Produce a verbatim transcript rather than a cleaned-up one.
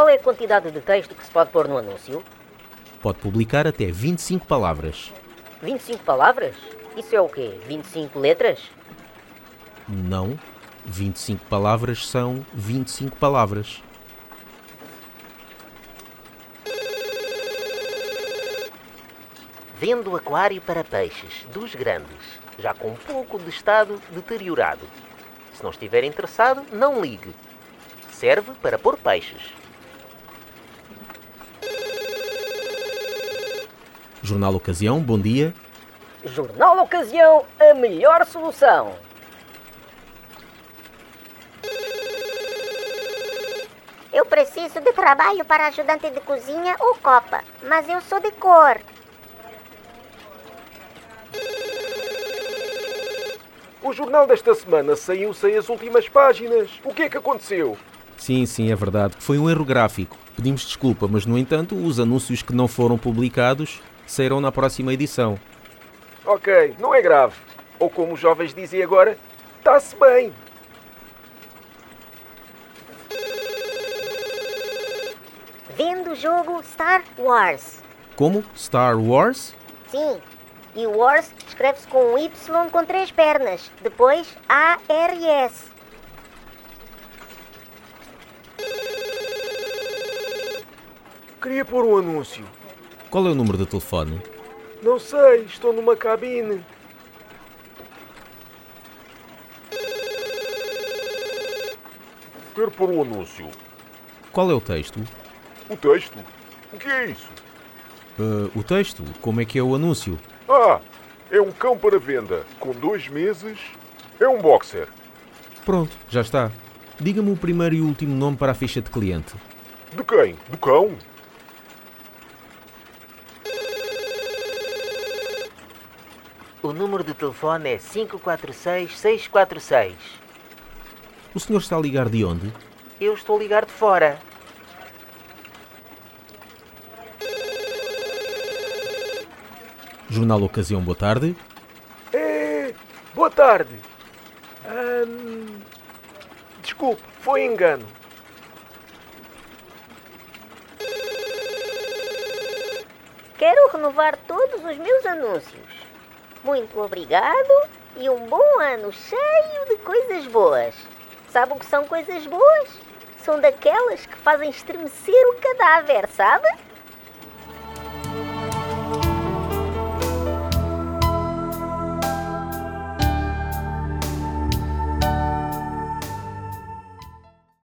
Qual é a quantidade de texto que se pode pôr no anúncio? Pode publicar até vinte e cinco palavras. vinte e cinco palavras? Isso é o quê? vinte e cinco letras? Não. vinte e cinco palavras são vinte e cinco palavras. Vendo aquário para peixes dos grandes, já com um pouco de estado deteriorado. Se não estiver interessado, não ligue. Serve para pôr peixes. Jornal Ocasião, bom dia. Jornal Ocasião, a melhor solução. Eu preciso de trabalho para ajudante de cozinha ou copa, mas eu sou de cor. O jornal desta semana saiu sem as últimas páginas. O que é que aconteceu? Sim, sim, é verdade. Foi um erro gráfico. Pedimos desculpa, mas no entanto, os anúncios que não foram publicados sairão na próxima edição. Ok, não é grave. Ou como os jovens dizem agora, está-se bem. Vendo o jogo Star Wars. Como? Star Wars? Sim. E o Wars escreve-se com um Y com três pernas. Depois A R S. Queria pôr um anúncio. Qual é o número do telefone? Não sei, estou numa cabine. Quero pôr um anúncio. Qual é o texto? O texto? O que é isso? Uh, o texto? Como é que é o anúncio? Ah, é um cão para venda. Com dois meses, é um boxer. Pronto, já está. Diga-me o primeiro e o último nome para a ficha de cliente. De quem? Do cão? O número de telefone é cinco quatro seis, seis quatro seis. O senhor está a ligar de onde? Eu estou a ligar de fora. Jornal Ocasião, boa tarde. É, boa tarde. Hum, desculpe, foi engano. Quero renovar todos os meus anúncios. Muito obrigado e um bom ano cheio de coisas boas. Sabe o que são coisas boas? São daquelas que fazem estremecer o cadáver, sabe?